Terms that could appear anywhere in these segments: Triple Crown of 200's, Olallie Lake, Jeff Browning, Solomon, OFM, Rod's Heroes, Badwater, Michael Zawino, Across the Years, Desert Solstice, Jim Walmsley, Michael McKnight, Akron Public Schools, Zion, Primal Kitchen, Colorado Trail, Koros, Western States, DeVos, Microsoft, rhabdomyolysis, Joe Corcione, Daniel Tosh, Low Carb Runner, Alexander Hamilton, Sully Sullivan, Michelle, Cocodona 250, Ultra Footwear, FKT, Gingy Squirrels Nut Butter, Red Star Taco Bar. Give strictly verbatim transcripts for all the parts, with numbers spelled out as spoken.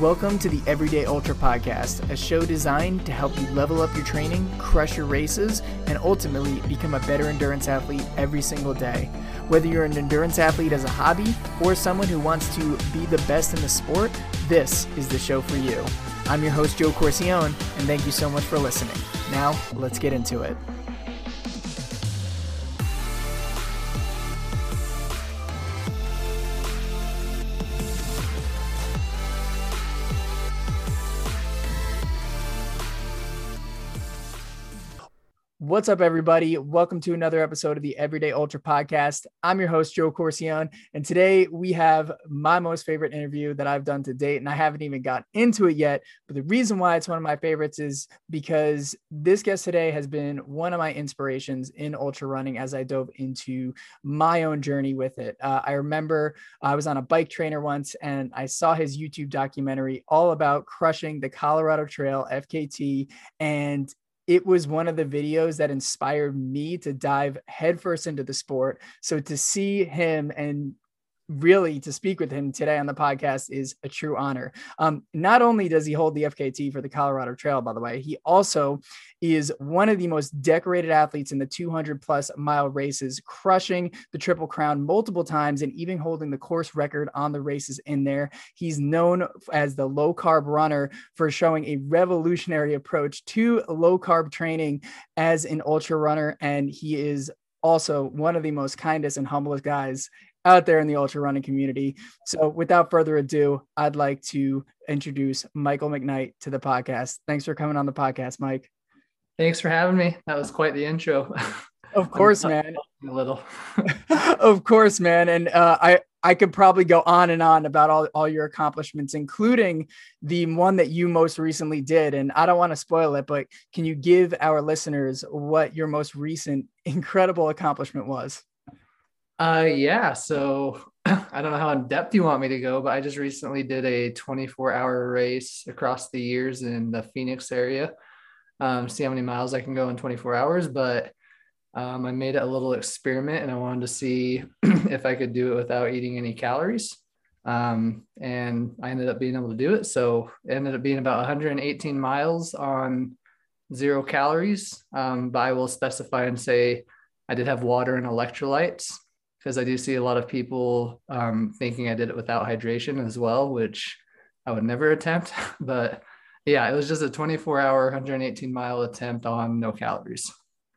Welcome to the Everyday Ultra Podcast, a show designed to help you level up your training, crush your races, and ultimately become a better endurance athlete every single day. Whether you're an endurance athlete as a hobby or someone who wants to be the best in the sport, this is the show for you. I'm your host, Joe Corcione, and thank you so much for listening. Now, let's get into it. What's up, everybody? Welcome to another episode of the Everyday Ultra Podcast. I'm your host, Joe Corcione, and today we have my most favorite interview that I've done to date, and I haven't even got into it yet, but the reason why it's one of my favorites is because this guest today has been one of my inspirations in ultra running as I dove into my own journey with it. Uh, I remember I was on a bike trainer once, and I saw his YouTube documentary all about crushing the Colorado Trail, F K T, and it was one of the videos that inspired me to dive headfirst into the sport. So to see him and really to speak with him today on the podcast is a true honor. Um, not only does he hold the F K T for the Colorado Trail, by the way, he also is one of the most decorated athletes in the two hundred plus mile races, crushing the Triple Crown multiple times and even holding the course record on the races in there. He's known as the Low Carb Runner for showing a revolutionary approach to low carb training as an ultra runner. And he is also one of the most kindest and humblest guys out there in the ultra running community. So without further ado, I'd like to introduce Michael McKnight to the podcast. Thanks for coming on the podcast, Mike. Thanks for having me. That was quite the intro. Of course, man. A little. Of course, man. And uh, I, I could probably go on and on about all, all your accomplishments, including the one that you most recently did. And I don't want to spoil it, but can you give our listeners what your most recent incredible accomplishment was? Uh, yeah. So I don't know how in depth you want me to go, but I just recently did a twenty-four hour race across the years in the Phoenix area. Um, see how many miles I can go in twenty-four hours, but, um, I made a little experiment and I wanted to see if I could do it without eating any calories. Um, and I ended up being able to do it. So it ended up being about one hundred eighteen miles on zero calories. Um, but I will specify and say I did have water and electrolytes, because I do see a lot of people um, thinking I did it without hydration as well, which I would never attempt. But yeah, it was just a twenty-four hour, one hundred eighteen mile attempt on no calories.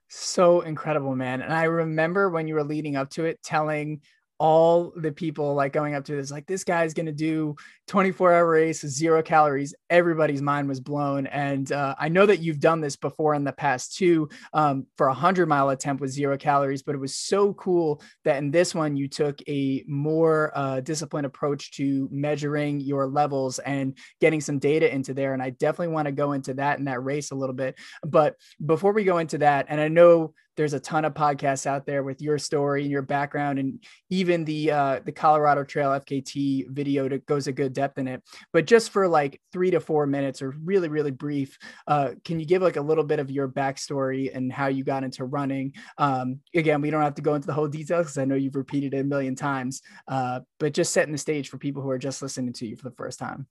So incredible, man. And I remember when you were leading up to it, telling all the people like going up to this, like, this guy's going to do twenty-four hour race, zero calories. Everybody's mind was blown. And uh, I know that you've done this before in the past too, um, for a hundred mile attempt with zero calories, but it was so cool that in this one, you took a more uh, disciplined approach to measuring your levels and getting some data into there. And I definitely want to go into that in that race a little bit, but before we go into that, and I know there's a ton of podcasts out there with your story and your background, and even the uh, the Colorado Trail F K T video that goes a good depth in it. But just for like three to four minutes, or really, really brief, uh, can you give like a little bit of your backstory and how you got into running? Um, again, we don't have to go into the whole details because I know you've repeated it a million times, uh, but just setting the stage for people who are just listening to you for the first time.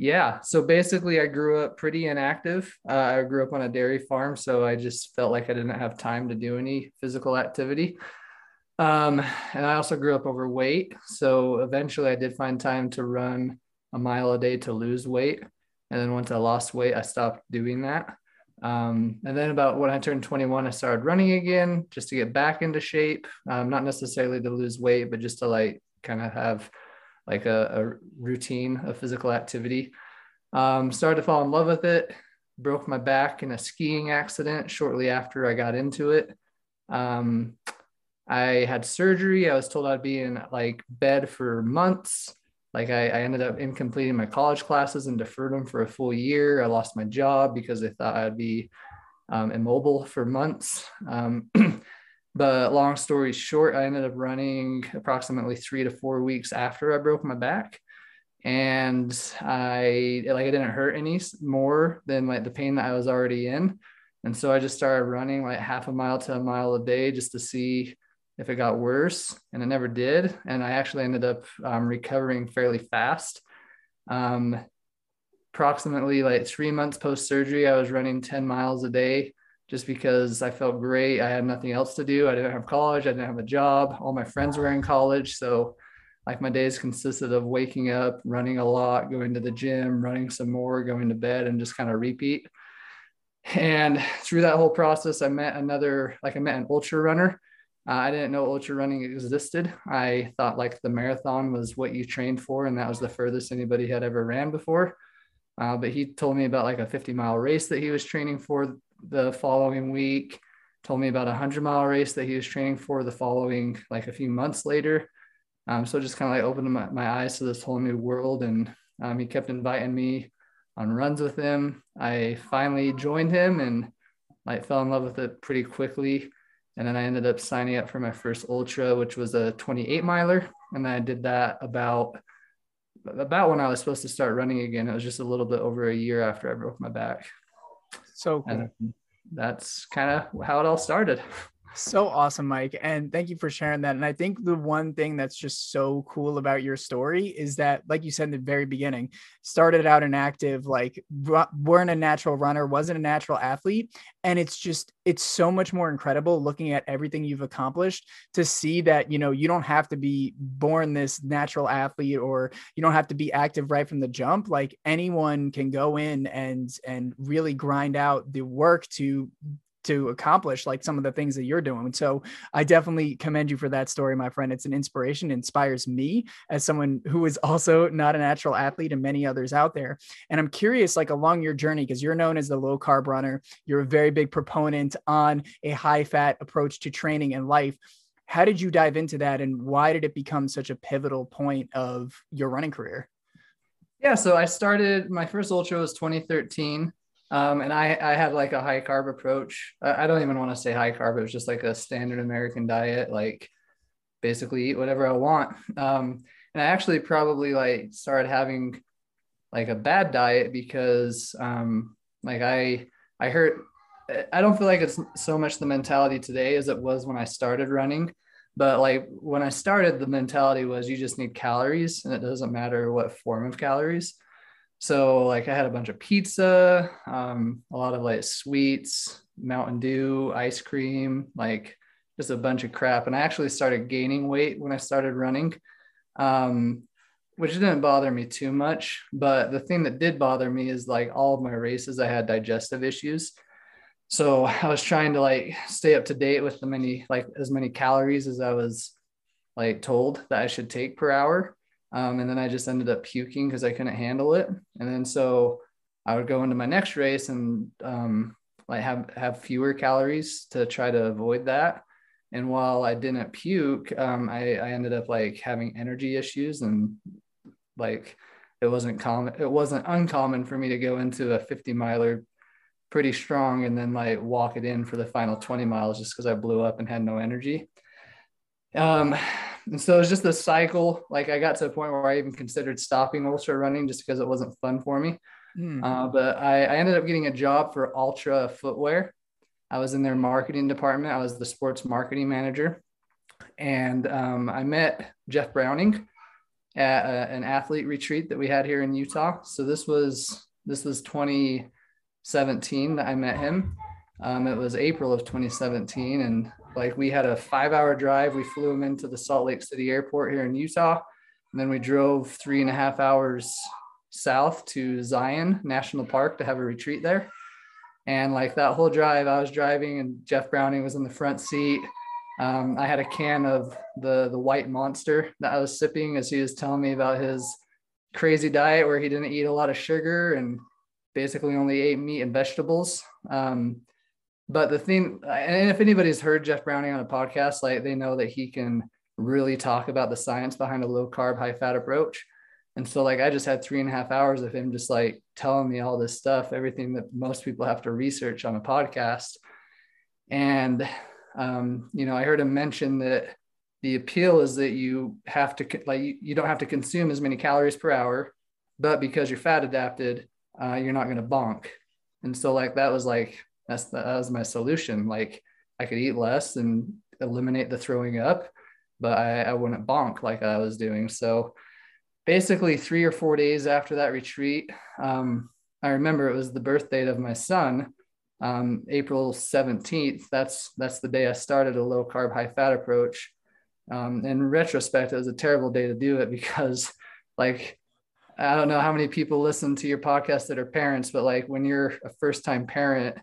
Yeah. So basically I grew up pretty inactive. Uh, I grew up on a dairy farm, so I just felt like I didn't have time to do any physical activity. Um, and I also grew up overweight. So eventually I did find time to run a mile a day to lose weight. And then once I lost weight, I stopped doing that. Um, and then about when I turned twenty-one, I started running again just to get back into shape. Um, not necessarily to lose weight, but just to like kind of have like a, a routine of physical activity. Um, started to fall in love with it, broke my back in a skiing accident shortly after I got into it. Um, I had surgery. I was told I'd be in like bed for months. Like I, I ended up incompleting my college classes and deferred them for a full year. I lost my job because I thought I'd be um, immobile for months. Um, But long story short, I ended up running approximately three to four weeks after I broke my back, and I like I didn't hurt any more than like the pain that I was already in, and so I just started running like half a mile to a mile a day just to see if it got worse, and it never did. And I actually ended up um, recovering fairly fast. Um, approximately like three months post-surgery, I was running ten miles a day just because I felt great. I had nothing else to do. I didn't have college. I didn't have a job. All my friends were in college. So like my days consisted of waking up, running a lot, going to the gym, running some more, going to bed, and just kind of repeat. And through that whole process, I met another, like I met an ultra runner. Uh, I didn't know ultra running existed. I thought like the marathon was what you trained for, and that was the furthest anybody had ever ran before. Uh, but he told me about like a fifty mile race that he was training for the following week, told me about a hundred mile race that he was training for the following, like a few months later. Um, so just kind of like opened my, my eyes to this whole new world. And um, he kept inviting me on runs with him. I finally joined him and like fell in love with it pretty quickly. And then I ended up signing up for my first ultra, which was a twenty-eight miler. And I did that about, about when I was supposed to start running again. It was just a little bit over a year after I broke my back. So cool. That's kind of how it all started. So awesome, Mike. And thank you for sharing that. And I think the one thing that's just so cool about your story is that, like you said, in the very beginning, started out inactive, like weren't a natural runner, wasn't a natural athlete. And it's just, it's so much more incredible looking at everything you've accomplished to see that, you know, you don't have to be born this natural athlete, or you don't have to be active right from the jump. Like anyone can go in and, and really grind out the work to to accomplish like some of the things that you're doing. And so I definitely commend you for that story, my friend. It's an inspiration, inspires me as someone who is also not a natural athlete, and many others out there. And I'm curious, like along your journey, because you're known as the low carb runner, you're a very big proponent on a high fat approach to training and life. How did you dive into that? And why did it become such a pivotal point of your running career? Yeah. So I started, my first ultra was twenty thirteen. Um, and I, I had like a high carb approach. I don't even want to say high carb. It was just like a standard American diet, like basically eat whatever I want. Um, and I actually probably like started having like a bad diet because um, like I, I heard, I don't feel like it's so much the mentality today as it was when I started running, but like when I started, the mentality was you just need calories and it doesn't matter what form of calories. So like I had a bunch of pizza, um, a lot of like sweets, Mountain Dew, ice cream, like just a bunch of crap. And I actually started gaining weight when I started running, um, which didn't bother me too much. But the thing that did bother me is like all of my races, I had digestive issues. So I was trying to like stay up to date with the many, like as many calories as I was like told that I should take per hour. Um, and then I just ended up puking because I couldn't handle it. And then so I would go into my next race and um, like have, have fewer calories to try to avoid that. And while I didn't puke, um, I, I ended up like having energy issues, and like it wasn't common. It wasn't uncommon for me to go into a fifty miler pretty strong and then like walk it in for the final twenty miles just because I blew up and had no energy. Um, and so it was just a cycle. Like I got to a point where I even considered stopping ultra running just because it wasn't fun for me. Mm. Uh, but I, I ended up getting a job for Ultra Footwear. I was in their marketing department. I was the sports marketing manager. And, um, I met Jeff Browning at a, an athlete retreat that we had here in Utah. So this was, this was twenty seventeen that I met him. Um, it was April of twenty seventeen, and like we had a five hour drive. We flew him into the Salt Lake City airport here in Utah. And then we drove three and a half hours south to Zion National Park to have a retreat there. And like that whole drive, I was driving and Jeff Browning was in the front seat. Um, I had a can of the, the white monster that I was sipping as he was telling me about his crazy diet where he didn't eat a lot of sugar and basically only ate meat and vegetables. Um, But the thing, and if anybody's heard Jeff Browning on a podcast, like they know that he can really talk about the science behind a low carb, high fat approach. And so like, I just had three and a half hours of him just like telling me all this stuff, everything that most people have to research on a podcast. And, um, you know, I heard him mention that the appeal is that you have to, like, you don't have to consume as many calories per hour, but because you're fat adapted, uh, you're not going to bonk. And so like, that was like, That's the, that was my solution. Like I could eat less and eliminate the throwing up, but I, I wouldn't bonk like I was doing. So basically three or four days after that retreat, um, I remember it was the birth date of my son, um, April seventeenth. That's, that's the day I started a low carb, high fat approach. Um, in retrospect, it was a terrible day to do it because, like, I don't know how many people listen to your podcast that are parents, but like when you're a first time parent,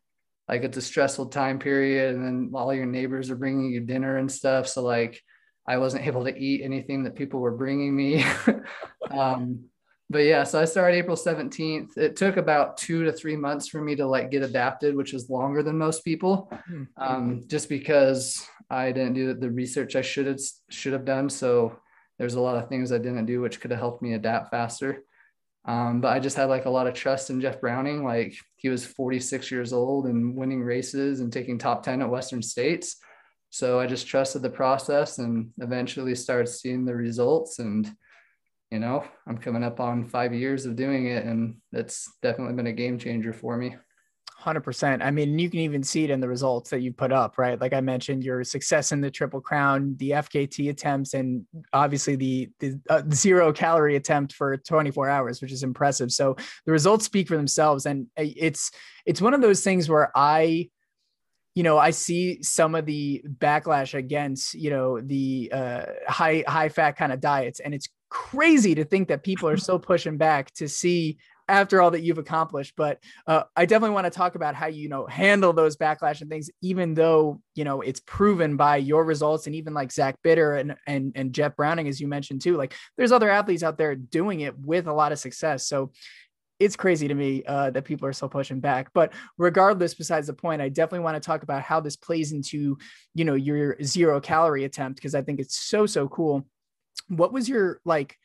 like it's a stressful time period. And then all your neighbors are bringing you dinner and stuff. So like, I wasn't able to eat anything that people were bringing me. um, but yeah, so I started April seventeenth. It took about two to three months for me to like get adapted, which is longer than most people, um, just because I didn't do the research I should have, should have done. So there's a lot of things I didn't do, which could have helped me adapt faster. Um, but I just had like a lot of trust in Jeff Browning. Like he was forty-six years old and winning races and taking top ten at Western States. So I just trusted the process and eventually started seeing the results. And, you know, I'm coming up on five years of doing it, and it's definitely been a game changer for me. one hundred percent. I mean, you can even see it in the results that you put up, right? Like I mentioned, your success in the Triple Crown, the F K T attempts, and obviously the, the uh, zero calorie attempt for twenty-four hours, which is impressive. So the results speak for themselves. And it's, it's one of those things where I, you know, I see some of the backlash against, you know, the uh, high, high fat kind of diets. And it's crazy to think that people are still pushing back to see after all that you've accomplished. But uh, I definitely want to talk about how, you know, handle those backlash and things, even though, you know, it's proven by your results. And even like Zach Bitter and, and, and Jeff Browning, as you mentioned too, like there's other athletes out there doing it with a lot of success. So it's crazy to me uh, that people are still pushing back, but regardless, besides the point, I definitely want to talk about how this plays into, you know, your zero calorie attempt. Cause I think it's so, so cool. What was your like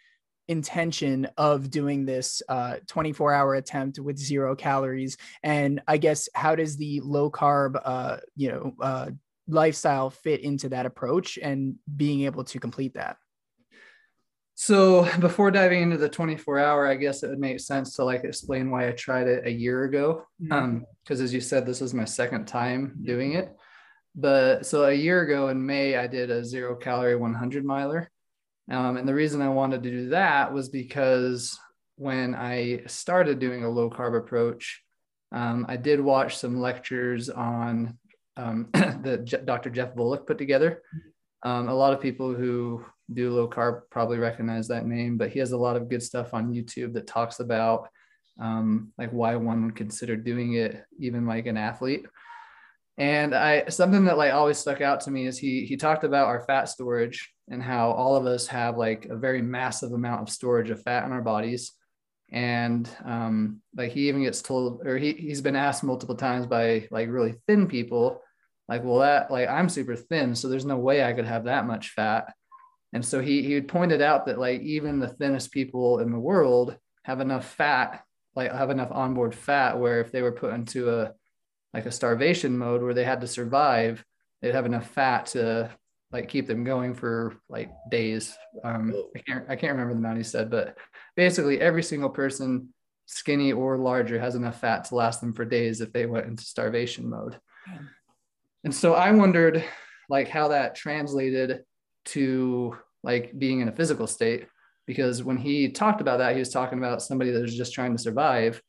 intention of doing this uh, twenty-four hour attempt with zero calories? And I guess, how does the low carb, uh, you know, uh, lifestyle fit into that approach and being able to complete that? So before diving into the twenty-four hour, I guess it would make sense to like explain why I tried it a year ago. Mm-hmm. Um, cause as you said, this was my second time doing it, but so a year ago in May, I did a zero calorie one hundred miler. Um, and the reason I wanted to do that was because when I started doing a low carb approach, um, I did watch some lectures on um, that J- Doctor Jeff Bullock put together. Um, a lot of people who do low carb probably recognize that name, but he has a lot of good stuff on YouTube that talks about um, like why one would consider doing it, even like an athlete. And I, something that like always stuck out to me is he, he talked about our fat storage and how all of us have like a very massive amount of storage of fat in our bodies. And um, like he even gets told, or he, he's been asked multiple times by like really thin people, like, well, that like I'm super thin, so there's no way I could have that much fat. And so he, he pointed out that like even the thinnest people in the world have enough fat, like have enough onboard fat where if they were put into a like a starvation mode where they had to survive, they'd have enough fat to like keep them going for like days. Um, I can't, I can't remember the amount he said, but basically every single person, skinny or larger, has enough fat to last them for days if they went into starvation mode. And so I wondered like how that translated to like being in a physical state, because when he talked about that, he was talking about somebody that was just trying to survive.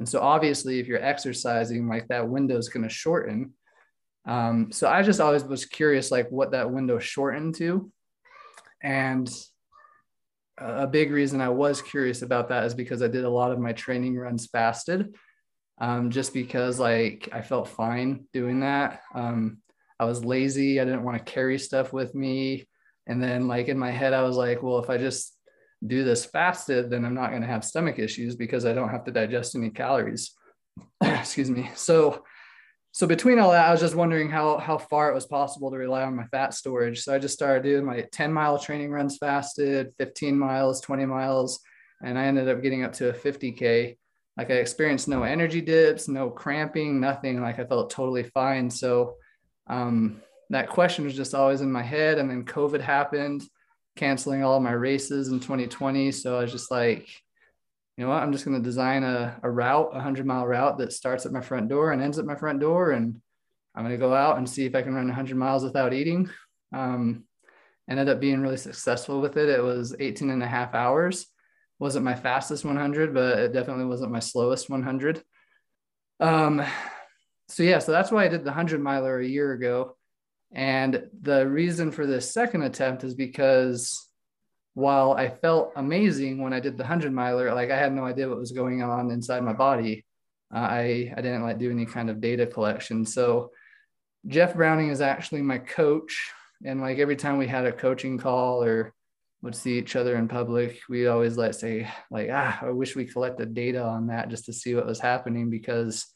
And so obviously if you're exercising, like that window is going to shorten. Um, so I just always was curious, like what that window shortened to. And a big reason I was curious about that is because I did a lot of my training runs fasted, um, just because like I felt fine doing that. Um, I was lazy. I didn't want to carry stuff with me. And then like in my head, I was like, well, if I just do this fasted, then I'm not going to have stomach issues because I don't have to digest any calories. Excuse me. So, so between all that, I was just wondering how, how far it was possible to rely on my fat storage. So I just started doing my ten mile training runs fasted, fifteen miles, twenty miles, and I ended up getting up to a fifty K. Like I experienced no energy dips, no cramping, nothing. Like I felt totally fine. So, um, that question was just always in my head. And then COVID happened, canceling all my races in twenty twenty. So I was just like, you know what, I'm just going to design a, a route, a hundred mile route that starts at my front door and ends at my front door. And I'm going to go out and see if I can run a hundred miles without eating. Um, ended up being really successful with it. It was eighteen and a half hours. wasn't my fastest one hundred, but it definitely wasn't my slowest one hundred. Um, so yeah, so that's why I did the hundred miler a year ago. And the reason for this second attempt is because while I felt amazing when I did the hundred miler, like I had no idea what was going on inside my body. Uh, I, I didn't like do any kind of data collection. So Jeff Browning is actually my coach. And like every time we had a coaching call or would see each other in public, we always like say like, ah, I wish we collected data on that just to see what was happening, because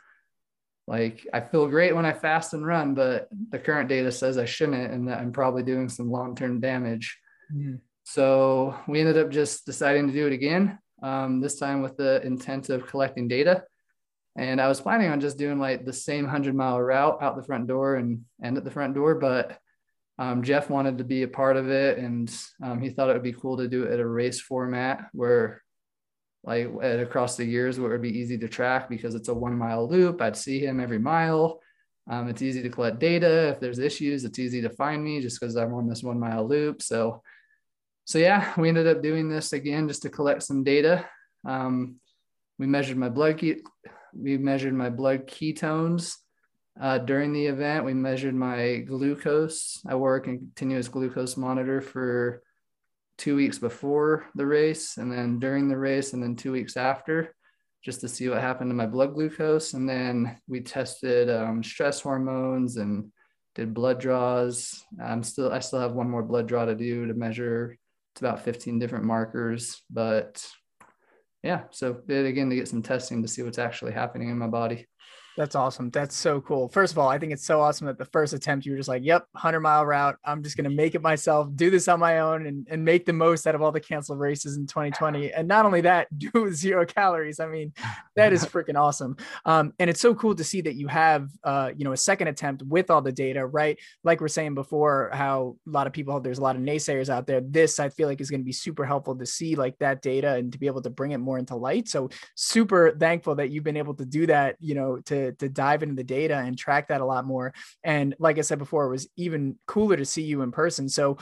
like, I feel great when I fast and run, but the current data says I shouldn't, and that I'm probably doing some long-term damage. Mm. So we ended up just deciding to do it again, um, this time with the intent of collecting data. And I was planning on just doing like the same hundred mile route out the front door and end at the front door, but um, Jeff wanted to be a part of it. And um, he thought it would be cool to do it at a race format where, like at Across the Years, where it would be easy to track because it's a one mile loop. I'd see him every mile. Um, it's easy to collect data. If there's issues, it's easy to find me just because I'm on this one mile loop. So, so yeah, we ended up doing this again, just to collect some data. Um, we measured my blood, ke- we measured my blood ketones uh, during the event. We measured my glucose. I wore a continuous glucose monitor for two weeks before the race, and then during the race, and then two weeks after, just to see what happened to my blood glucose. And then we tested um, stress hormones and did blood draws. I'm still, I still have one more blood draw to do to measure. It's about fifteen different markers, but yeah. So did it again to get some testing to see what's actually happening in my body. That's awesome. That's so cool. First of all, I think it's so awesome that the first attempt, you were just like, yep, hundred mile route. I'm just going to make it myself, do this on my own, and, and make the most out of all the canceled races in twenty twenty. And not only that, do zero calories. I mean, that is freaking awesome. Um, and it's so cool to see that you have, uh, you know, a second attempt with all the data, right? Like we're saying before, how a lot of people, there's a lot of naysayers out there. This, I feel like, is going to be super helpful to see like that data and to be able to bring it more into light. So super thankful that you've been able to do that, you know, to, to dive into the data and track that a lot more. And like I said before, it was even cooler to see you in person. So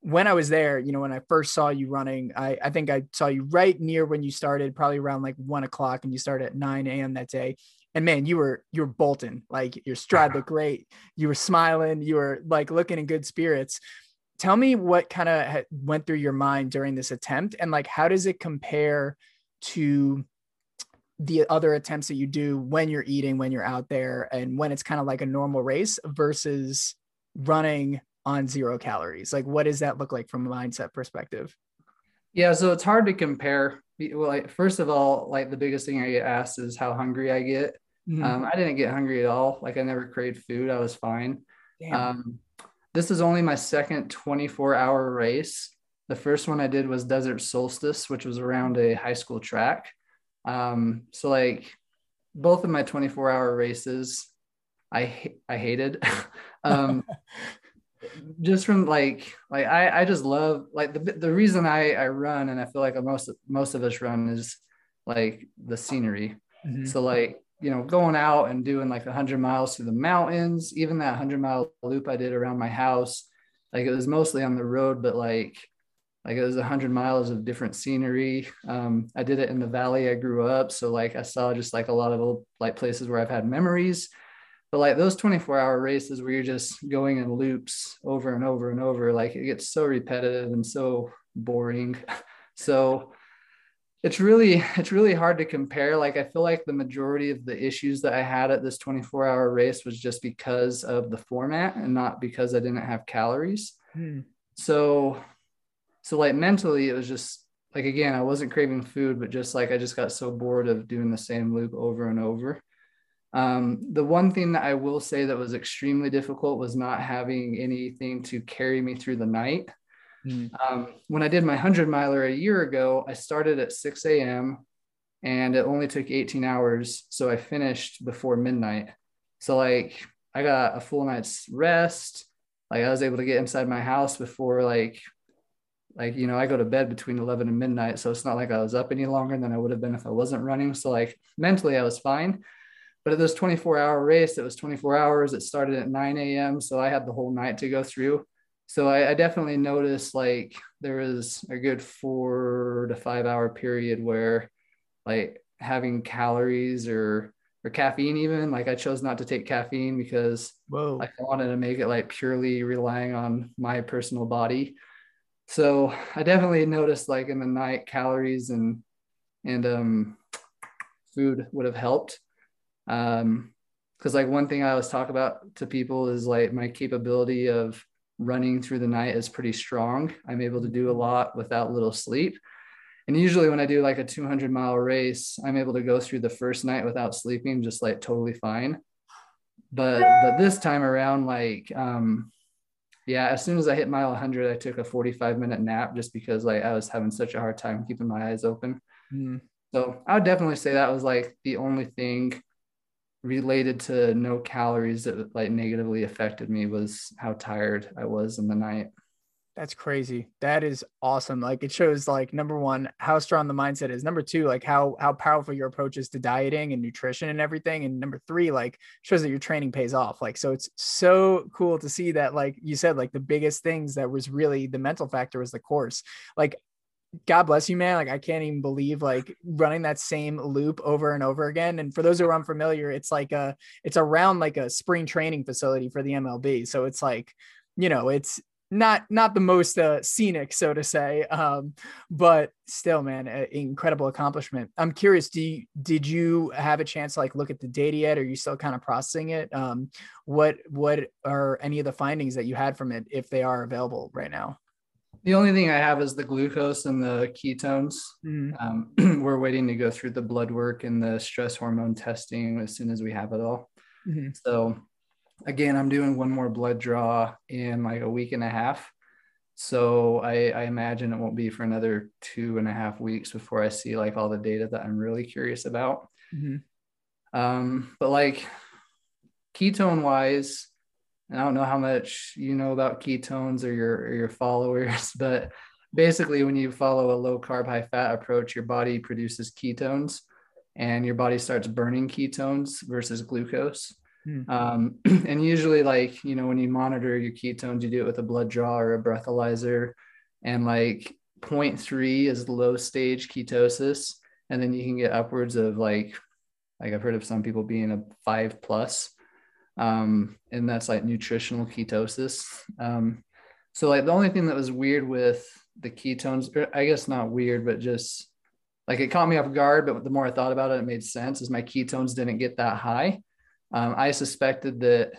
when I was there, you know, when I first saw you running, I, I think I saw you right near when you started, probably around like one o'clock, and you started at nine a.m. that day. And man, you were, you were bolting, like your stride looked great. You were smiling, you were like looking in good spirits. Tell me what kind of went through your mind during this attempt, and like, how does it compare to the other attempts that you do when you're eating, when you're out there, and when it's kind of like a normal race versus running on zero calories? Like, what does that look like from a mindset perspective? Yeah. So it's hard to compare. Well, like, first of all, like the biggest thing I get asked is how hungry I get. Mm-hmm. Um, I didn't get hungry at all. Like I never craved food. I was fine. Damn. Um, this is only my second twenty-four hour race. The first one I did was Desert Solstice, which was around a high school track. Um, so like both of my twenty-four hour races, I, ha- I hated, um, just from like, like, I, I just love, like the, the reason I, I run, and I feel like most, most of us run, is like the scenery. Mm-hmm. So like, you know, going out and doing like a hundred miles through the mountains, even that hundred mile loop I did around my house, like it was mostly on the road, but like Like it was a hundred miles of different scenery. Um, I did it in the valley I grew up. So like I saw just like a lot of old, like places where I've had memories, but like those twenty-four hour races where you're just going in loops over and over and over, like it gets so repetitive and so boring. So it's really, it's really hard to compare. Like I feel like the majority of the issues that I had at this twenty-four hour race was just because of the format and not because I didn't have calories. Hmm. So So like mentally, it was just like, again, I wasn't craving food, but just like, I just got so bored of doing the same loop over and over. Um, the one thing that I will say that was extremely difficult was not having anything to carry me through the night. Mm-hmm. Um, when I did my hundred miler a year ago, I started at six a.m. and it only took eighteen hours. So I finished before midnight. So like I got a full night's rest. Like I was able to get inside my house before like, Like, you know, I go to bed between eleven and midnight. So it's not like I was up any longer than I would have been if I wasn't running. So like mentally I was fine, but at this twenty-four hour race, it was twenty-four hours. It started at nine a.m. So I had the whole night to go through. so I, I definitely noticed like there was a good four to five hour period where like having calories or or caffeine, even like I chose not to take caffeine because Whoa. I wanted to make it like purely relying on my personal body. So I definitely noticed like in the night calories and and um food would have helped. Um, because like one thing I always talk about to people is like my capability of running through the night is pretty strong. I'm able to do a lot without little sleep. And usually when I do like a two hundred mile race, I'm able to go through the first night without sleeping, just like totally fine. But, but this time around, like, um, yeah, as soon as I hit mile one hundred, I took a forty-five minute nap just because like I was having such a hard time keeping my eyes open. Mm. So I would definitely say that was like the only thing related to no calories that like negatively affected me was how tired I was in the night. That's crazy. That is awesome. Like it shows like number one, how strong the mindset is. Number two, like how, how powerful your approach is to dieting and nutrition and everything. And number three, like shows that your training pays off. Like, so it's so cool to see that, like you said, like the biggest things that was really the mental factor was the course. Like, God bless you, man. Like, I can't even believe like running that same loop over and over again. And for those who are unfamiliar, it's like a, it's around like a spring training facility for the M L B. So it's like, you know, it's, Not, not the most uh, scenic, so to say, um, but still, man, a, incredible accomplishment. I'm curious, do you, did you have a chance to like look at the data yet? Are you still kind of processing it? Um, what, what are any of the findings that you had from it, if they are available right now? The only thing I have is the glucose and the ketones. Mm. Um, we're waiting to go through the blood work and the stress hormone testing as soon as we have it all. Mm-hmm. So. Again, I'm doing one more blood draw in like a week and a half. So I, I imagine it won't be for another two and a half weeks before I see like all the data that I'm really curious about. Mm-hmm. Um, but like ketone wise, and I don't know how much you know about ketones or your, or your followers, but basically when you follow a low carb, high fat approach, your body produces ketones and your body starts burning ketones versus glucose. Um, and usually like, you know, when you monitor your ketones, you do it with a blood draw or a breathalyzer, and like zero point three is low stage ketosis. And then you can get upwards of like, like I've heard of some people being a five plus, um, and that's like nutritional ketosis. Um, so like the only thing that was weird with the ketones, or I guess not weird, but just like it caught me off guard, but the more I thought about it, it made sense, is my ketones didn't get that high. Um, I suspected that,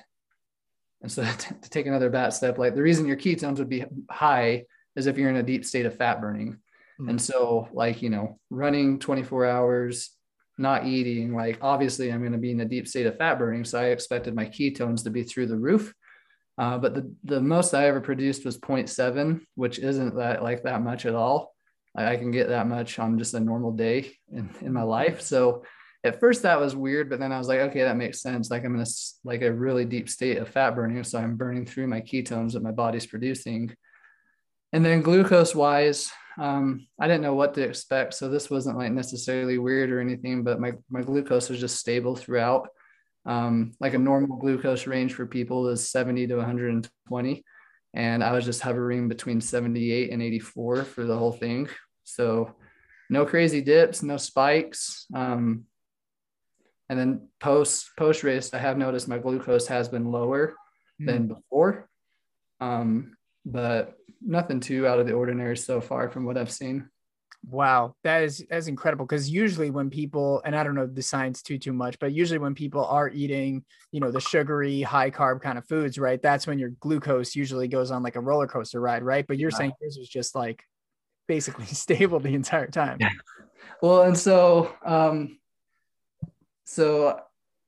and so t- to take another bat step, like the reason your ketones would be high is if you're in a deep state of fat burning. Mm-hmm. And so like, you know, running twenty-four hours, not eating, like obviously I'm going to be in a deep state of fat burning. So I expected my ketones to be through the roof. Uh, but the, the most I ever produced was zero point seven, which isn't that like that much at all. I, I can get that much on just a normal day in, in my life. So at first that was weird, but then I was like, okay, that makes sense. Like I'm in a, like a really deep state of fat burning. So I'm burning through my ketones that my body's producing. And then glucose wise, um, I didn't know what to expect. So this wasn't like necessarily weird or anything, but my, my glucose was just stable throughout. Um, like a normal glucose range for people is seventy to one hundred twenty. And I was just hovering between seventy-eight and eighty-four for the whole thing. So no crazy dips, no spikes. Um, And then post post race, I have noticed my glucose has been lower mm. than before, um, but nothing too out of the ordinary so far from what I've seen. Wow, that is that's incredible. Because usually when people, and I don't know the science too too much, but usually when people are eating, you know, the sugary, high carb kind of foods, right? That's when your glucose usually goes on like a roller coaster ride, right? But you're yeah. saying yours was just like basically stable the entire time. Yeah. Well, and so. Um, So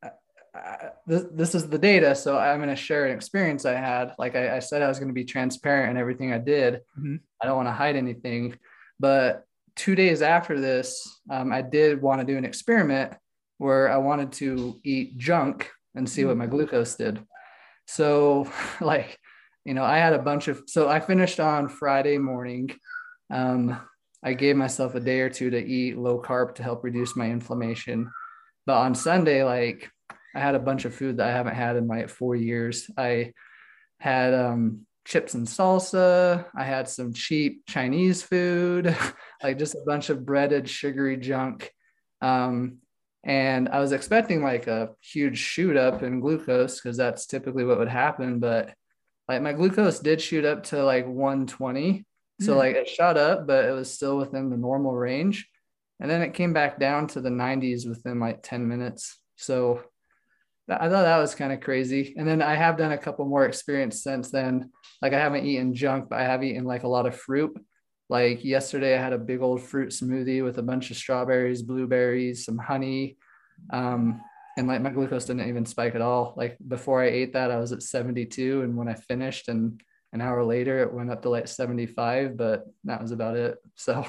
uh, this, this is the data. So I'm going to share an experience I had. Like I, I said, I was going to be transparent in everything I did. Mm-hmm. I don't want to hide anything, but two days after this, um, I did want to do an experiment where I wanted to eat junk and see mm-hmm. what my glucose did. So like, you know, I had a bunch of, so I finished on Friday morning. Um, I gave myself a day or two to eat low carb to help reduce my inflammation. But on Sunday, like I had a bunch of food that I haven't had in like four years. I had um, chips and salsa. I had some cheap Chinese food, like just a bunch of breaded sugary junk. Um, and I was expecting like a huge shoot up in glucose, because that's typically what would happen. But like my glucose did shoot up to like one twenty. So mm. like it shot up, but it was still within the normal range. And then it came back down to the nineties within like ten minutes. So I thought that was kind of crazy. And then I have done a couple more experiences since then. Like I haven't eaten junk, but I have eaten like a lot of fruit. Like yesterday I had a big old fruit smoothie with a bunch of strawberries, blueberries, some honey. Um, and like my glucose didn't even spike at all. Like before I ate that, I was at seventy-two. And when I finished and an hour later, it went up to like seventy-five, but that was about it. So,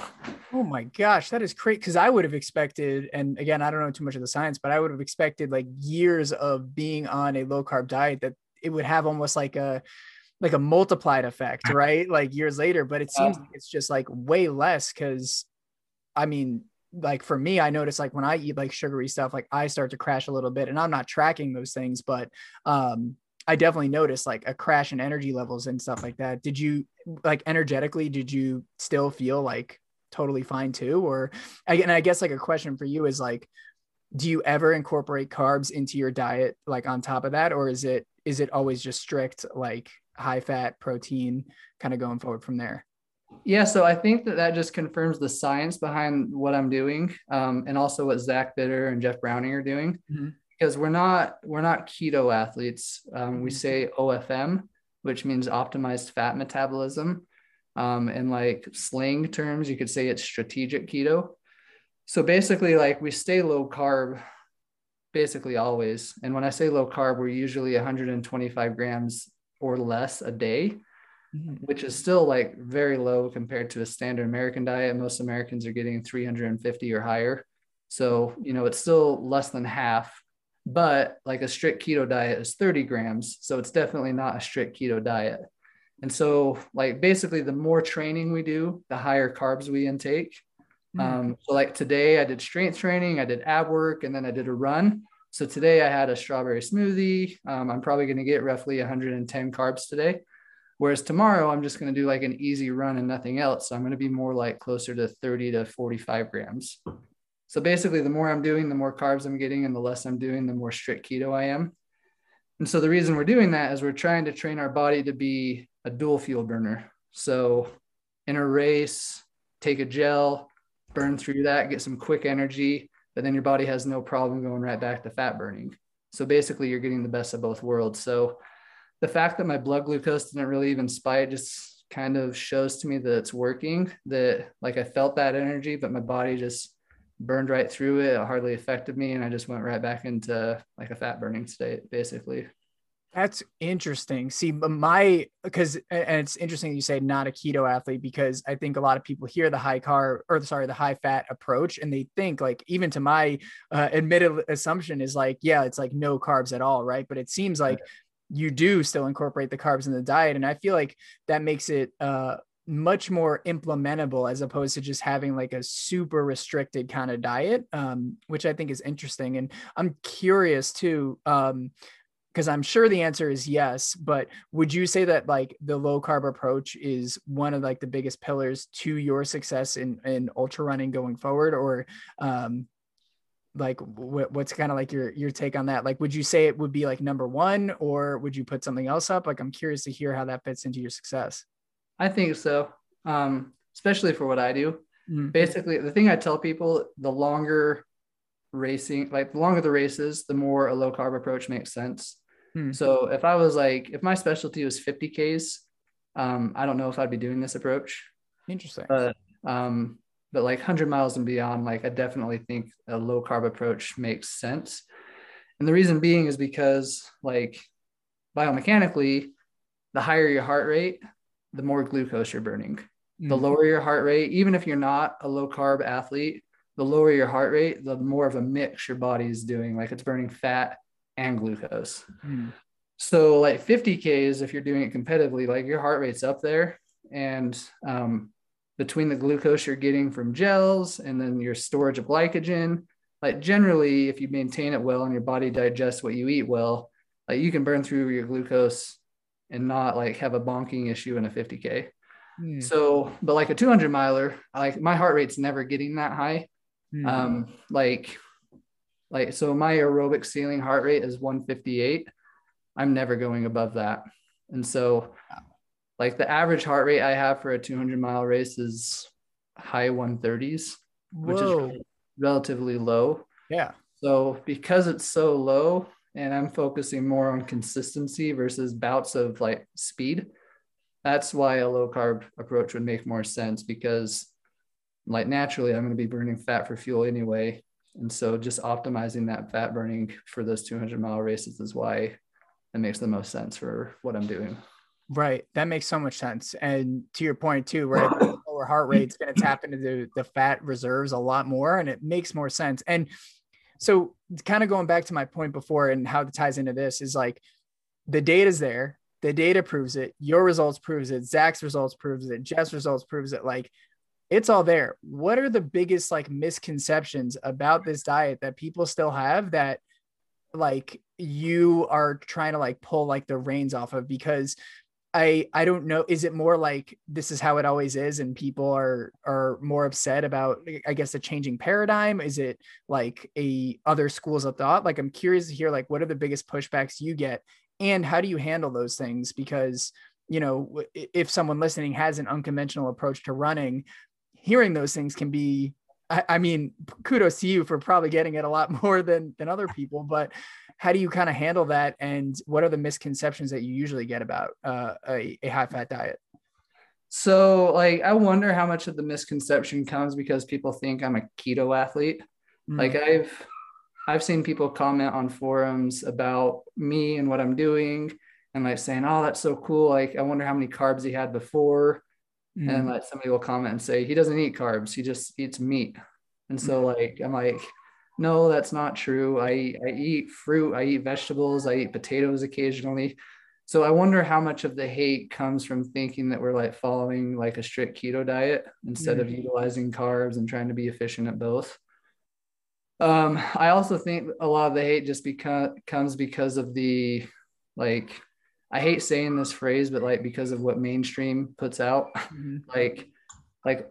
oh my gosh, that is crazy. Cause I would have expected, and again, I don't know too much of the science, but I would have expected like years of being on a low carb diet that it would have almost like a, like a multiplied effect, right? Like years later, but it seems yeah. like it's just like way less. Cause I mean, like for me, I notice like when I eat like sugary stuff, like I start to crash a little bit, and I'm not tracking those things, but, um, I definitely noticed like a crash in energy levels and stuff like that. Did you like energetically, did you still feel like totally fine too? Or and I guess like a question for you is like, do you ever incorporate carbs into your diet? Like on top of that, or is it, is it always just strict, like high fat protein kind of going forward from there? Yeah. So I think that that just confirms the science behind what I'm doing. Um, and also what Zach Bitter and Jeff Browning are doing. Mm-hmm. Because we're not we're not keto athletes. Um, we say O F M, which means optimized fat metabolism. Um, in like slang terms, you could say it's strategic keto. So basically, like we stay low carb, basically always. And when I say low carb, we're usually one hundred twenty-five grams or less a day, mm-hmm. which is still like very low compared to a standard American diet. Most Americans are getting three hundred fifty or higher. So you know it's still less than half. But like a strict keto diet is thirty grams. So it's definitely not a strict keto diet. And so like basically the more training we do, the higher carbs we intake. Mm-hmm. Um, so like today I did strength training, I did ab work, and then I did a run. So today I had a strawberry smoothie. Um, I'm probably going to get roughly one hundred ten carbs today. Whereas tomorrow I'm just going to do like an easy run and nothing else. So I'm going to be more like closer to thirty to forty-five grams. So basically the more I'm doing, the more carbs I'm getting, and the less I'm doing, the more strict keto I am. And so the reason we're doing that is we're trying to train our body to be a dual fuel burner. So in a race, take a gel, burn through that, get some quick energy, but then your body has no problem going right back to fat burning. So basically you're getting the best of both worlds. So the fact that my blood glucose didn't really even spike just kind of shows to me that it's working, that like I felt that energy, but my body just burned right through it. It hardly affected me. And I just went right back into like a fat burning state, basically. That's interesting. See, my, because, and it's interesting you say not a keto athlete, because I think a lot of people hear the high carb or sorry, the high fat approach. And they think like, even to my uh, admitted assumption is like, yeah, it's like no carbs at all. Right. But it seems like you do still incorporate the carbs in the diet. And I feel like that makes it, uh, much more implementable as opposed to just having like a super restricted kind of diet, um, which I think is interesting. And I'm curious too, um, because I'm sure the answer is yes, but would you say that like the low carb approach is one of like the biggest pillars to your success in, in ultra running going forward? Or um, like w- what's kind of like your, your take on that? Like, would you say it would be like number one, or would you put something else up? Like, I'm curious to hear how that fits into your success. I think so. Um, especially for what I do. Mm. Basically, the thing I tell people, the longer racing, like the longer the races, the more a low carb approach makes sense. Mm. So if I was like, if my specialty was fifty Ks, um, I don't know if I'd be doing this approach. Interesting. But, um, but like one hundred miles and beyond, like I definitely think a low carb approach makes sense. And the reason being is because like biomechanically, the higher your heart rate, the more glucose you're burning. The lower your heart rate, even if you're not a low carb athlete, the lower your heart rate, the more of a mix your body is doing. Like it's burning fat and glucose. Mm. So like fifty Ks, if you're doing it competitively, like your heart rate's up there, and um, between the glucose you're getting from gels and then your storage of glycogen, like generally, if you maintain it well and your body digests what you eat well, like you can burn through your glucose and not like have a bonking issue in a fifty K. Mm. So, but like a two hundred miler, like my heart rate's never getting that high. Mm. Um, like, like, so my aerobic ceiling heart rate is one fifty-eight. I'm never going above that. And so like the average heart rate I have for a two hundred mile race is high one thirties, Whoa. Which is really, relatively low. Yeah. So because it's so low and I'm focusing more on consistency versus bouts of like speed, that's why a low carb approach would make more sense, because like naturally I'm going to be burning fat for fuel anyway. And so just optimizing that fat burning for those two hundred mile races is why it makes the most sense for what I'm doing. Right. That makes so much sense. And to your point too, right? Lower heart rate's going to tap into the, the fat reserves a lot more, and it makes more sense. And so kind of going back to my point before and how it ties into this is like the data is there. The data proves it. Your results proves it. Zach's results proves it. Jeff's results proves it. Like it's all there. What are the biggest like misconceptions about this diet that people still have that like you are trying to like pull like the reins off of? Because I, I don't know, is it more like, this is how it always is, and people are, are more upset about, I guess, the changing paradigm? Is it like a other schools of thought? Like, I'm curious to hear, like, what are the biggest pushbacks you get and how do you handle those things? Because, you know, if someone listening has an unconventional approach to running, hearing those things can be, I, I mean, kudos to you for probably getting it a lot more than, than other people, but how do you kind of handle that? And what are the misconceptions that you usually get about uh, a, a high fat diet? So like, I wonder how much of the misconception comes because people think I'm a keto athlete. Mm-hmm. Like I've, I've seen people comment on forums about me and what I'm doing and like saying, oh, that's so cool. Like, I wonder how many carbs he had before. Mm-hmm. And like somebody will comment and say, he doesn't eat carbs. He just eats meat. And so like, I'm like, no, that's not true. I, I eat fruit, I eat vegetables, I eat potatoes occasionally. So I wonder how much of the hate comes from thinking that we're like following like a strict keto diet instead mm-hmm. of utilizing carbs and trying to be efficient at both. Um, I also think a lot of the hate just beca- comes because of the, like, I hate saying this phrase, but like because of what mainstream puts out, mm-hmm. like, like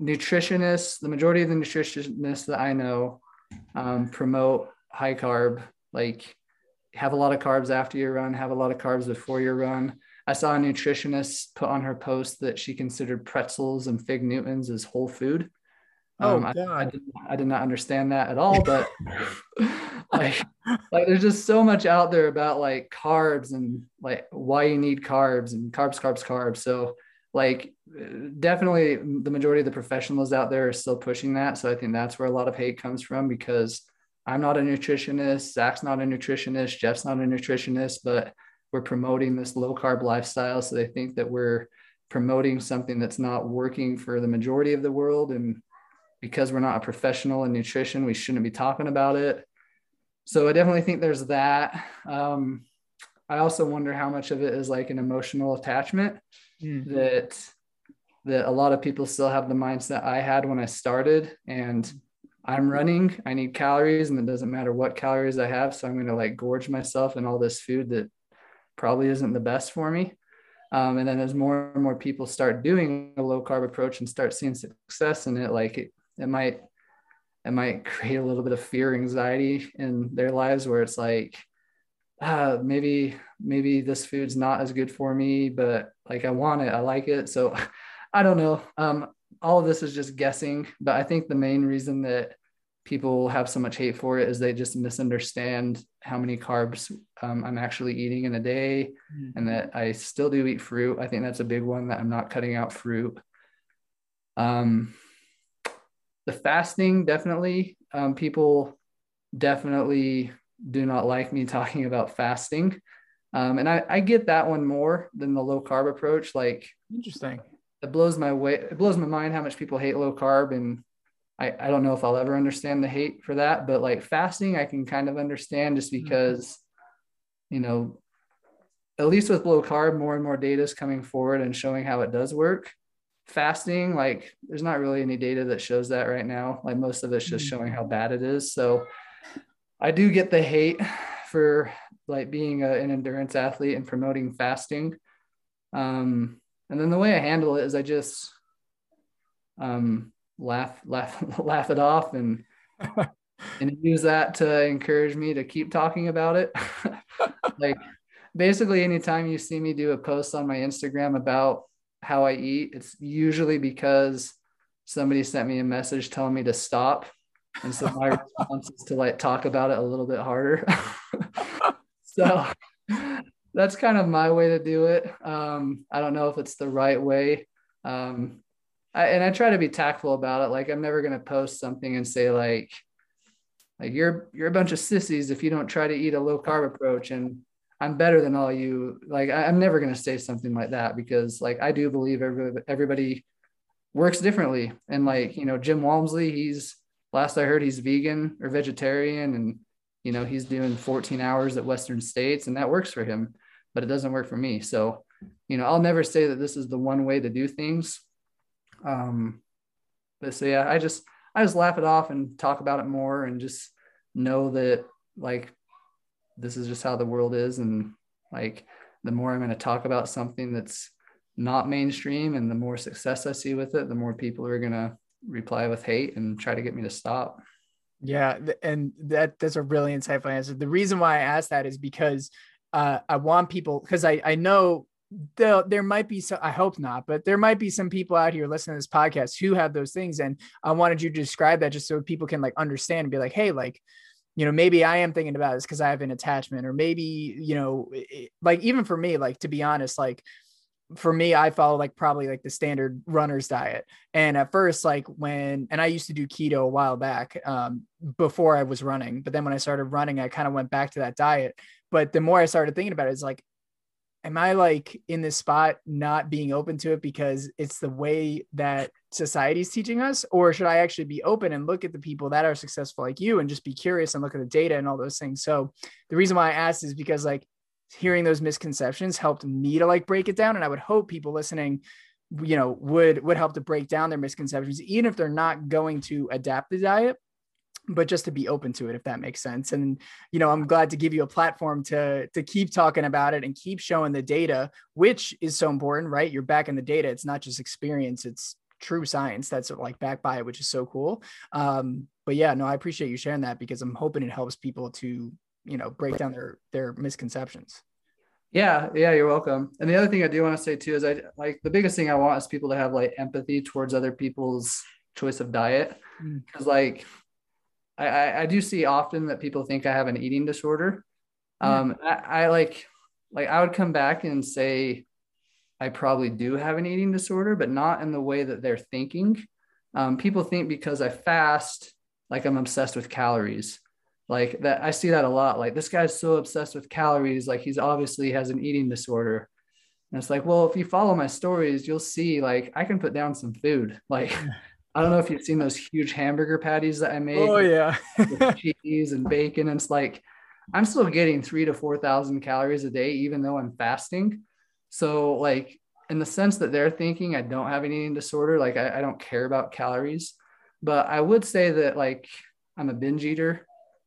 nutritionists, the majority of the nutritionists that I know um, promote high carb, like have a lot of carbs after your run, have a lot of carbs before your run. I saw a nutritionist put on her post that she considered pretzels and fig Newtons as whole food. Oh, um, I, I, did, I did not understand that at all, but like, like there's just so much out there about like carbs and like why you need carbs and carbs, carbs, carbs. So like definitely the majority of the professionals out there are still pushing that. So I think that's where a lot of hate comes from, because I'm not a nutritionist, Zach's not a nutritionist, Jeff's not a nutritionist, but we're promoting this low carb lifestyle. So they think that we're promoting something that's not working for the majority of the world. And because we're not a professional in nutrition, we shouldn't be talking about it. So I definitely think there's that. Um, I also wonder how much of it is like an emotional attachment mm-hmm. that, that a lot of people still have the mindset I had when I started, and I'm running, I need calories, and it doesn't matter what calories I have. So I'm going to like gorge myself in all this food that probably isn't the best for me. Um, and then as more and more people start doing a low carb approach and start seeing success in it, like it, it might, it might create a little bit of fear, anxiety in their lives where it's like, ah, maybe, maybe this food's not as good for me, but like, I want it, I like it. So I don't know. Um, all of this is just guessing, but I think the main reason that people have so much hate for it is they just misunderstand how many carbs um, I'm actually eating in a day mm. and that I still do eat fruit. I think that's a big one, that I'm not cutting out fruit. Um, The fasting, definitely. Um, people definitely do not like me talking about fasting. Um, and I, I get that one more than the low carb approach. Like, interesting. It blows my way. It blows my mind how much people hate low carb. And I, I don't know if I'll ever understand the hate for that, but like fasting, I can kind of understand just because, mm-hmm. you know, at least with low carb, more and more data is coming forward and showing how it does work. Fasting, like there's not really any data that shows that right now. Like most of it's just showing how bad it is. So I do get the hate for like being a, an endurance athlete and promoting fasting. Um, and then the way I handle it is I just um, laugh, laugh, laugh it off and, and use that to encourage me to keep talking about it. Like basically anytime you see me do a post on my Instagram about how I eat, it's usually because somebody sent me a message telling me to stop. And so my response is to like talk about it a little bit harder. So that's kind of my way to do it. Um, I don't know if it's the right way. Um, I, and I try to be tactful about it. Like I'm never going to post something and say like, like you're, you're a bunch of sissies if you don't try to eat a low carb approach and I'm better than all you. Like I, I'm never going to say something like that because like, I do believe everybody, everybody works differently. And like, you know, Jim Walmsley, he's, last I heard, he's vegan or vegetarian and, you know, he's doing fourteen hours at Western States and that works for him, but it doesn't work for me. So, you know, I'll never say that this is the one way to do things. Um, but so, yeah, I just, I just laugh it off and talk about it more and just know that like, this is just how the world is. And like, the more I'm going to talk about something that's not mainstream and the more success I see with it, the more people are going to reply with hate and try to get me to stop. Yeah. And that that's a really insightful answer. The reason why I asked that is because uh, I want people, because I, I know there might be some, I hope not, but there might be some people out here listening to this podcast who have those things. And I wanted you to describe that just so people can like understand and be like, hey, like, you know, maybe I am thinking about this because I have an attachment, or maybe, you know, it, like even for me, like, to be honest, like, for me, I follow like probably like the standard runner's diet. And at first, like when, and I used to do keto a while back um, before I was running, but then when I started running, I kind of went back to that diet. But the more I started thinking about it, it's like, am I like in this spot, not being open to it because it's the way that society's teaching us, or should I actually be open and look at the people that are successful like you and just be curious and look at the data and all those things. So the reason why I asked is because like, hearing those misconceptions helped me to like break it down. And I would hope people listening, you know, would, would help to break down their misconceptions, even if they're not going to adapt the diet, but just to be open to it, if that makes sense. And, you know, I'm glad to give you a platform to, to keep talking about it and keep showing the data, which is so important, right? You're back in the data. It's not just experience. It's true science that's like backed by it, which is so cool. Um, but yeah, no, I appreciate you sharing that because I'm hoping it helps people to, you know, break down their, their misconceptions. Yeah. Yeah. You're welcome. And the other thing I do want to say too, is I like the biggest thing I want is people to have like empathy towards other people's choice of diet. Mm. Cause like, I, I, I do see often that people think I have an eating disorder. Um, mm. I, I like, like I would come back and say, I probably do have an eating disorder, but not in the way that they're thinking. Um, people think because I fast, like I'm obsessed with calories. Like that, I see that a lot. Like this guy's so obsessed with calories. Like he's obviously has an eating disorder. And it's like, well, if you follow my stories, you'll see like I can put down some food. Like I don't know if you've seen those huge hamburger patties that I made. Oh yeah, with cheese and bacon. And it's like I'm still getting three to four thousand calories a day, even though I'm fasting. So like in the sense that they're thinking I don't have an eating disorder. Like I, I don't care about calories, but I would say that like I'm a binge eater.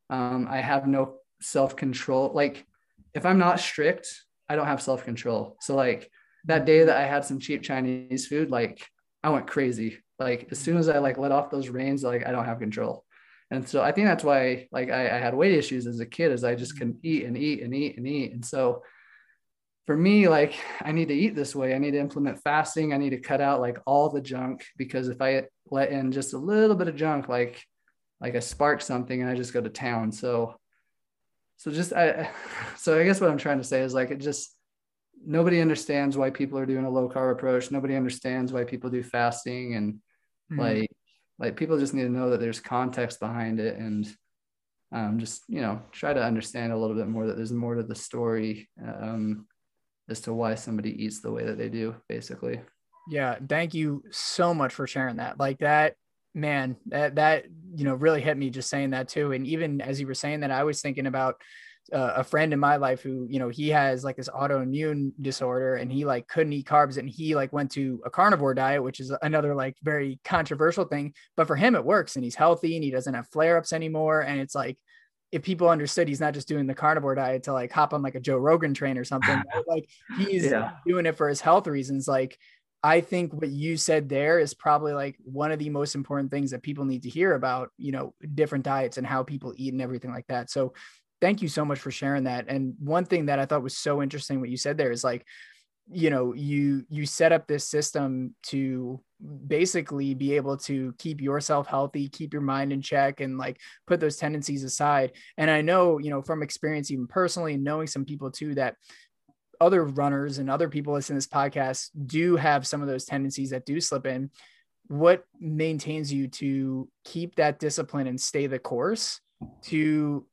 Um, I have no self-control. Like if I'm not strict, I don't have self-control. So like that day that I had some cheap Chinese food, like I went crazy. Like as soon as I like let off those reins, like I don't have control. And so I think that's why like I, I had weight issues as a kid, is I just can eat and eat and eat and eat. And so for me, like I need to eat this way. I need to implement fasting. I need to cut out like all the junk, because if I let in just a little bit of junk, like like I spark something and I just go to town. So, so just, I, so I guess what I'm trying to say is like, it just, nobody understands why people are doing a low carb approach. Nobody understands why people do fasting. And mm-hmm. like, like people just need to know that there's context behind it, and um, just, you know, try to understand a little bit more that there's more to the story um, as to why somebody eats the way that they do, basically. Yeah. Thank you so much for sharing that. Like that, man, that, that, you know, really hit me just saying that too. And even as you were saying that, I was thinking about uh, a friend in my life who, you know, he has like this autoimmune disorder and he like couldn't eat carbs, and he like went to a carnivore diet, which is another like very controversial thing, but for him, it works and he's healthy and he doesn't have flare ups anymore. And it's like, if people understood he's not just doing the carnivore diet to like hop on like a Joe Rogan train or something, like he's yeah. doing it for his health reasons. Like, I think what you said there is probably like one of the most important things that people need to hear about, you know, different diets and how people eat and everything like that. So thank you so much for sharing that. And one thing that I thought was so interesting, what you said there is like, you know, you, you set up this system to basically be able to keep yourself healthy, keep your mind in check, and like put those tendencies aside. And I know, you know, from experience, even personally, knowing some people too, that other runners and other people listening to this podcast do have some of those tendencies that do slip in. What maintains you to keep that discipline and stay the course to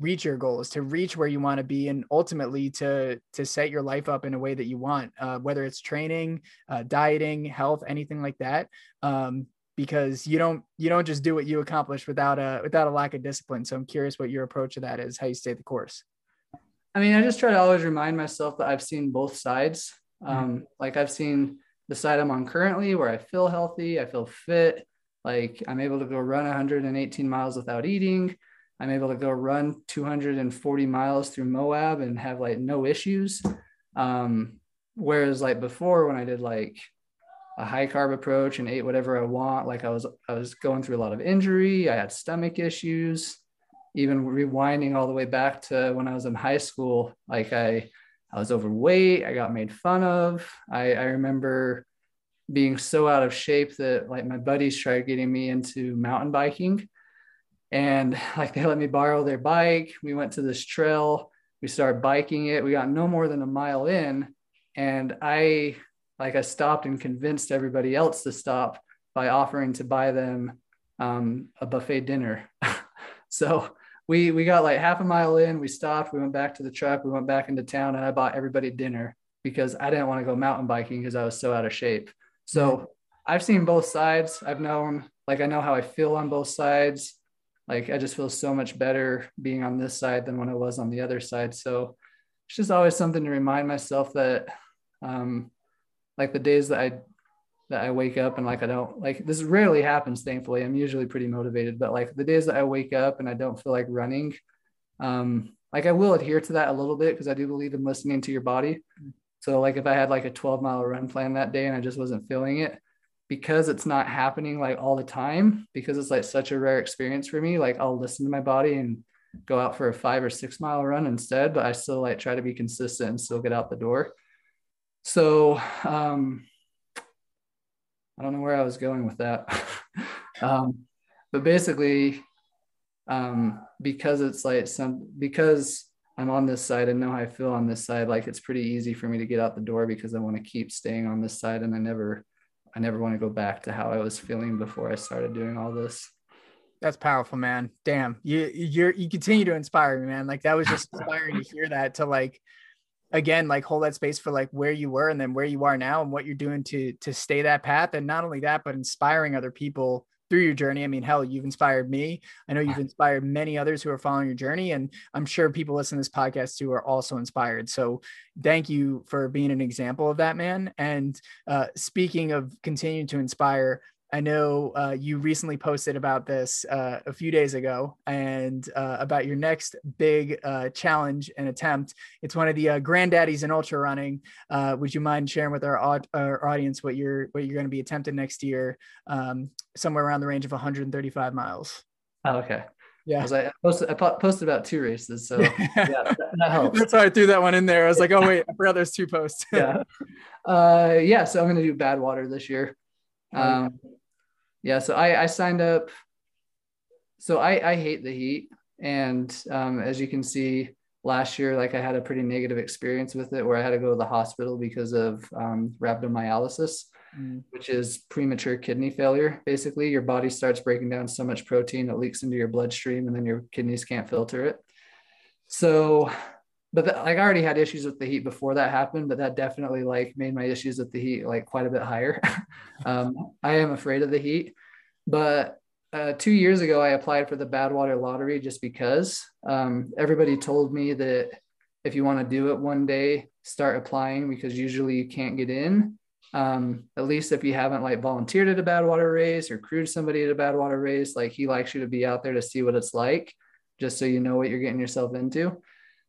reach your goals, to reach where you want to be, and ultimately to to set your life up in a way that you want, uh, whether it's training, uh, dieting, health, anything like that, um, because you don't you don't just do what you accomplish without a without a lack of discipline. So I'm curious what your approach to that is, how you stay the course. I mean, I just try to always remind myself that I've seen both sides. Um, mm-hmm. Like I've seen the side I'm on currently where I feel healthy, I feel fit, like I'm able to go run one hundred eighteen miles without eating. I'm able to go run two hundred forty miles through Moab and have like no issues. Um, whereas like before when I did like a high carb approach and ate whatever I want, like I was, I was going through a lot of injury. I had stomach issues, even rewinding all the way back to when I was in high school. Like I, I was overweight. I got made fun of. I, I remember being so out of shape that like my buddies tried getting me into mountain biking. And like, they let me borrow their bike. We went to this trail, we started biking it. We got no more than a mile in. And I, like I stopped and convinced everybody else to stop by offering to buy them um, a buffet dinner. So we, we got like half a mile in, we stopped, we went back to the truck, we went back into town, and I bought everybody dinner because I didn't want to go mountain biking because I was so out of shape. So I've seen both sides. I've known, like, I know how I feel on both sides. Like, I just feel so much better being on this side than when I was on the other side. So it's just always something to remind myself that, um, like the days that I, that I wake up and like, I don't like, this rarely happens, thankfully. I'm usually pretty motivated, but like the days that I wake up and I don't feel like running, um, like I will adhere to that a little bit, cause I do believe in listening to your body. So like, if I had like a twelve mile run plan that day and I just wasn't feeling it, because it's not happening like all the time, because it's like such a rare experience for me, like I'll listen to my body and go out for a five or six mile run instead, but I still like try to be consistent and still get out the door. So um, I don't know where I was going with that. um, but basically um, because it's like some, because I'm on this side and know how I feel on this side, like it's pretty easy for me to get out the door because I want to keep staying on this side, and I never I never want to go back to how I was feeling before I started doing all this. That's powerful, man. Damn. You, you're, you continue to inspire me, man. Like that was just inspiring to hear that, to like, again, like hold that space for like where you were and then where you are now and what you're doing to, to stay that path. And not only that, but inspiring other people through your journey. I mean, hell, you've inspired me. I know you've inspired many others who are following your journey, and I'm sure people listening to this podcast too are also inspired. So thank you for being an example of that, man. And uh, speaking of continuing to inspire, I know uh, you recently posted about this uh, a few days ago, and uh, about your next big uh, challenge and attempt. It's one of the uh, granddaddies in ultra running. Uh, would you mind sharing with our, aud- our audience what you're what you're going to be attempting next year? Um, somewhere around the range of one hundred thirty-five miles. Oh, okay. Yeah. I, was like, I, posted, I posted about two races, so yeah, that, that helps. That's why I threw that one in there. I was like, oh wait, I forgot there's two posts. yeah. Uh, yeah. So I'm going to do Badwater this year. Um, yeah. So I, I signed up. So I, I hate the heat. And, um, as you can see last year, like I had a pretty negative experience with it where I had to go to the hospital because of, um, rhabdomyolysis, mm. which is premature kidney failure. Basically your body starts breaking down so much protein that leaks into your bloodstream, and then your kidneys can't filter it. So, but the, like I already had issues with the heat before that happened, but that definitely like made my issues with the heat like quite a bit higher. um, I am afraid of the heat, but uh, two years ago I applied for the Badwater lottery just because um, everybody told me that if you want to do it one day, start applying, because usually you can't get in. Um, at least if you haven't like volunteered at a Badwater race or crewed somebody at a Badwater race, like he likes you to be out there to see what it's like. just so you know what you're getting yourself into.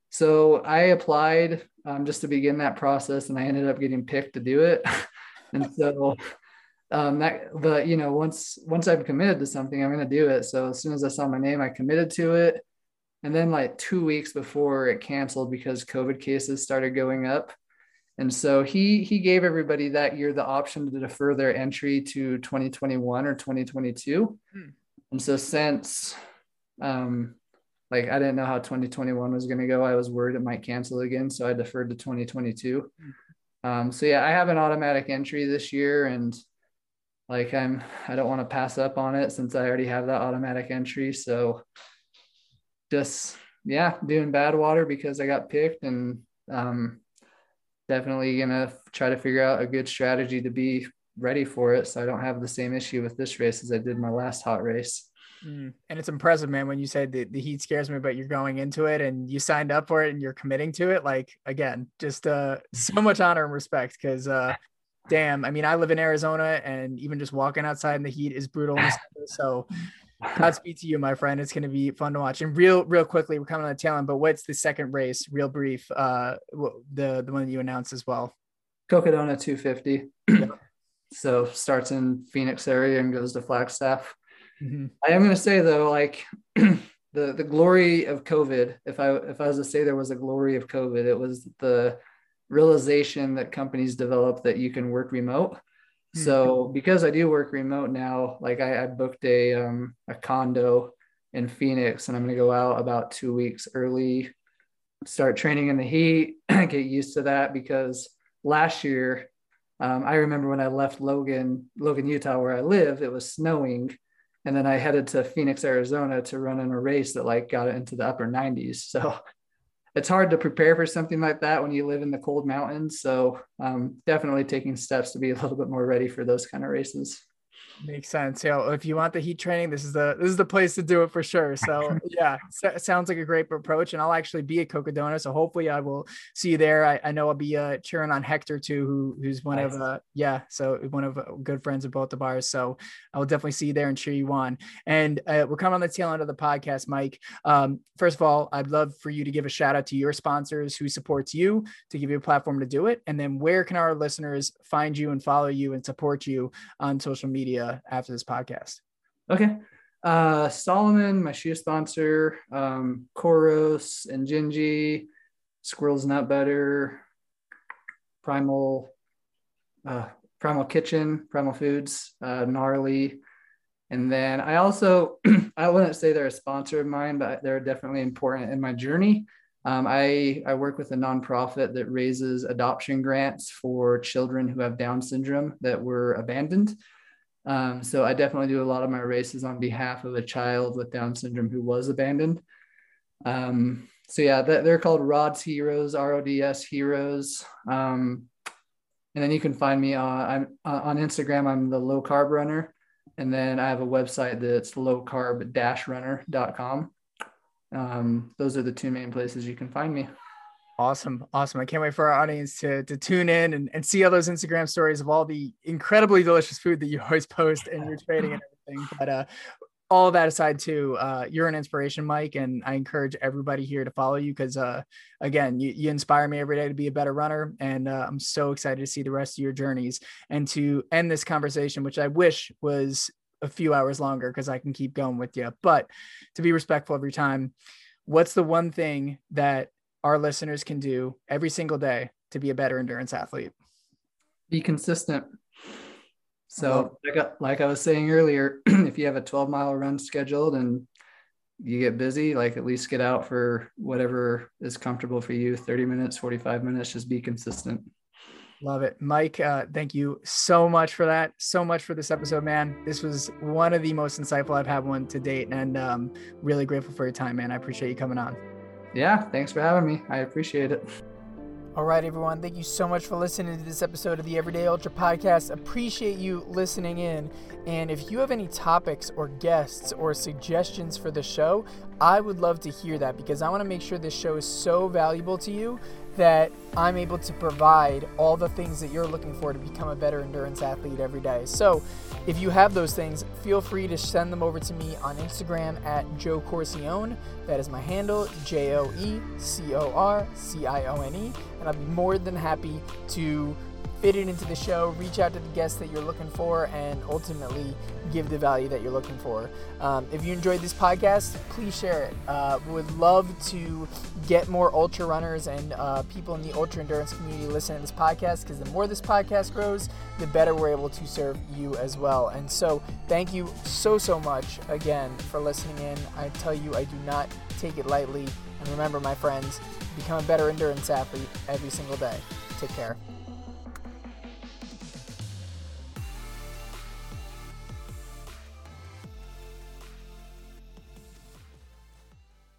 So I applied um, just to begin that process, and I ended up getting picked to do it. And so um, that, but you know, once, once I've committed to something, I'm going to do it. So as soon as I saw my name, I committed to it. And then like two weeks before it canceled because COVID cases started going up. And so he, he gave everybody that year the option to defer their entry to twenty twenty-one or twenty twenty-two. Hmm. And so since, um, like, I didn't know how twenty twenty-one was going to go. I was worried it might cancel again. So I deferred to twenty twenty-two. Um, so yeah, I have an automatic entry this year, and like, I'm, I don't want to pass up on it since I already have that automatic entry. So just, yeah, doing Badwater because I got picked, and um, definitely going to try to figure out a good strategy to be ready for it, so I don't have the same issue with this race as I did my last hot race. Mm. And it's impressive, man, when you said that the heat scares me, but you're going into it and you signed up for it and you're committing to it. Like, again, just uh, so much honor and respect, because uh, damn, I mean, I live in Arizona, and even just walking outside in the heat is brutal. So Godspeed to you, my friend. It's going to be fun to watch. And real, real quickly, we're coming on the tail end, but what's the second race, real brief, uh, the, the one that you announced as well? Cocodona two fifty. Yeah. So starts in Phoenix area and goes to Flagstaff. Mm-hmm. I am going to say though, like the, the glory of COVID, if I, if I was to say there was a glory of COVID, it was the realization that companies develop that you can work remote. Mm-hmm. So because I do work remote now, like I, I booked a, um, a condo in Phoenix, and I'm going to go out about two weeks early, start training in the heat, get used to that, because last year, um, I remember when I left Logan, Logan, Utah, where I live, it was snowing. And then I headed to Phoenix, Arizona to run in a race that like got into the upper nineties. So it's hard to prepare for something like that when you live in the cold mountains. So um, definitely taking steps to be a little bit more ready for those kind of races. Makes sense. So you know, if you want the heat training, this is the, this is the place to do it for sure. So yeah, so, sounds like a great approach, and I'll actually be at Cocodona. So hopefully I will see you there. I, I know I'll be uh, cheering on Hector too, who who's one nice. of, uh, yeah. So one of uh, good friends of both the bars. So I'll definitely see you there and cheer you on. And uh, we're coming on the tail end of the podcast, Mike. Um, first of all, I'd love for you to give a shout out to your sponsors who supports you, to give you a platform to do it. And then where can our listeners find you and follow you and support you on social media after this podcast? Okay. Uh, Solomon, my shoe sponsor, um, Koros and Gingy, Squirrels Nut Butter, Primal, uh, Primal Kitchen, Primal Foods, uh, Gnarly. And then I also, I wouldn't say they're a sponsor of mine, but they're definitely important in my journey. Um, I, I work with a nonprofit that raises adoption grants for children who have Down syndrome that were abandoned. Um, so I definitely do a lot of my races on behalf of a child with Down syndrome who was abandoned. Um, so yeah, that, they're called Rod's Heroes, R O D S Heroes. Um, and then you can find me on, I'm, on Instagram. I'm the Low Carb Runner. And then I have a website that's low carb dash runner dot com. Um, those are the two main places you can find me. Awesome. Awesome. I can't wait for our audience to, to tune in and, and see all those Instagram stories of all the incredibly delicious food that you always post and your trading and everything. But uh, all that aside too, uh, you're an inspiration, Mike, and I encourage everybody here to follow you, because uh, again, you, you inspire me every day to be a better runner. And uh, I'm so excited to see the rest of your journeys and to end this conversation, which I wish was a few hours longer because I can keep going with you. But to be respectful of your time, what's the one thing that our listeners can do every single day to be a better endurance athlete? Be consistent. So like I, like I was saying earlier, if you have a twelve mile run scheduled and you get busy, like at least get out for whatever is comfortable for you, thirty minutes, forty-five minutes, just be consistent. Love it. Mike, uh, thank you so much for that. So much for this episode, man. This was one of the most insightful I've had one to date, and um, really grateful for your time, man. I appreciate you coming on. Yeah, thanks for having me. I appreciate it. All right, everyone. Thank you so much for listening to this episode of the Everyday Ultra Podcast. Appreciate you listening in. And if you have any topics or guests or suggestions for the show, I would love to hear that, because I want to make sure this show is so valuable to you that I'm able to provide all the things that you're looking for to become a better endurance athlete every day. So if you have those things, feel free to send them over to me on Instagram at Joe Corcione. That is my handle, J O E C O R C I O N E. And I'll be more than happy to fit it into the show, reach out to the guests that you're looking for, and ultimately give the value that you're looking for. Um, if you enjoyed this podcast, please share it. Uh, we would love to get more ultra runners and uh, people in the ultra endurance community listening to this podcast, because the more this podcast grows, the better we're able to serve you as well. And so thank you so, so much again for listening in. I tell you, I do not take it lightly. And remember, my friends, become a better endurance athlete every single day. Take care.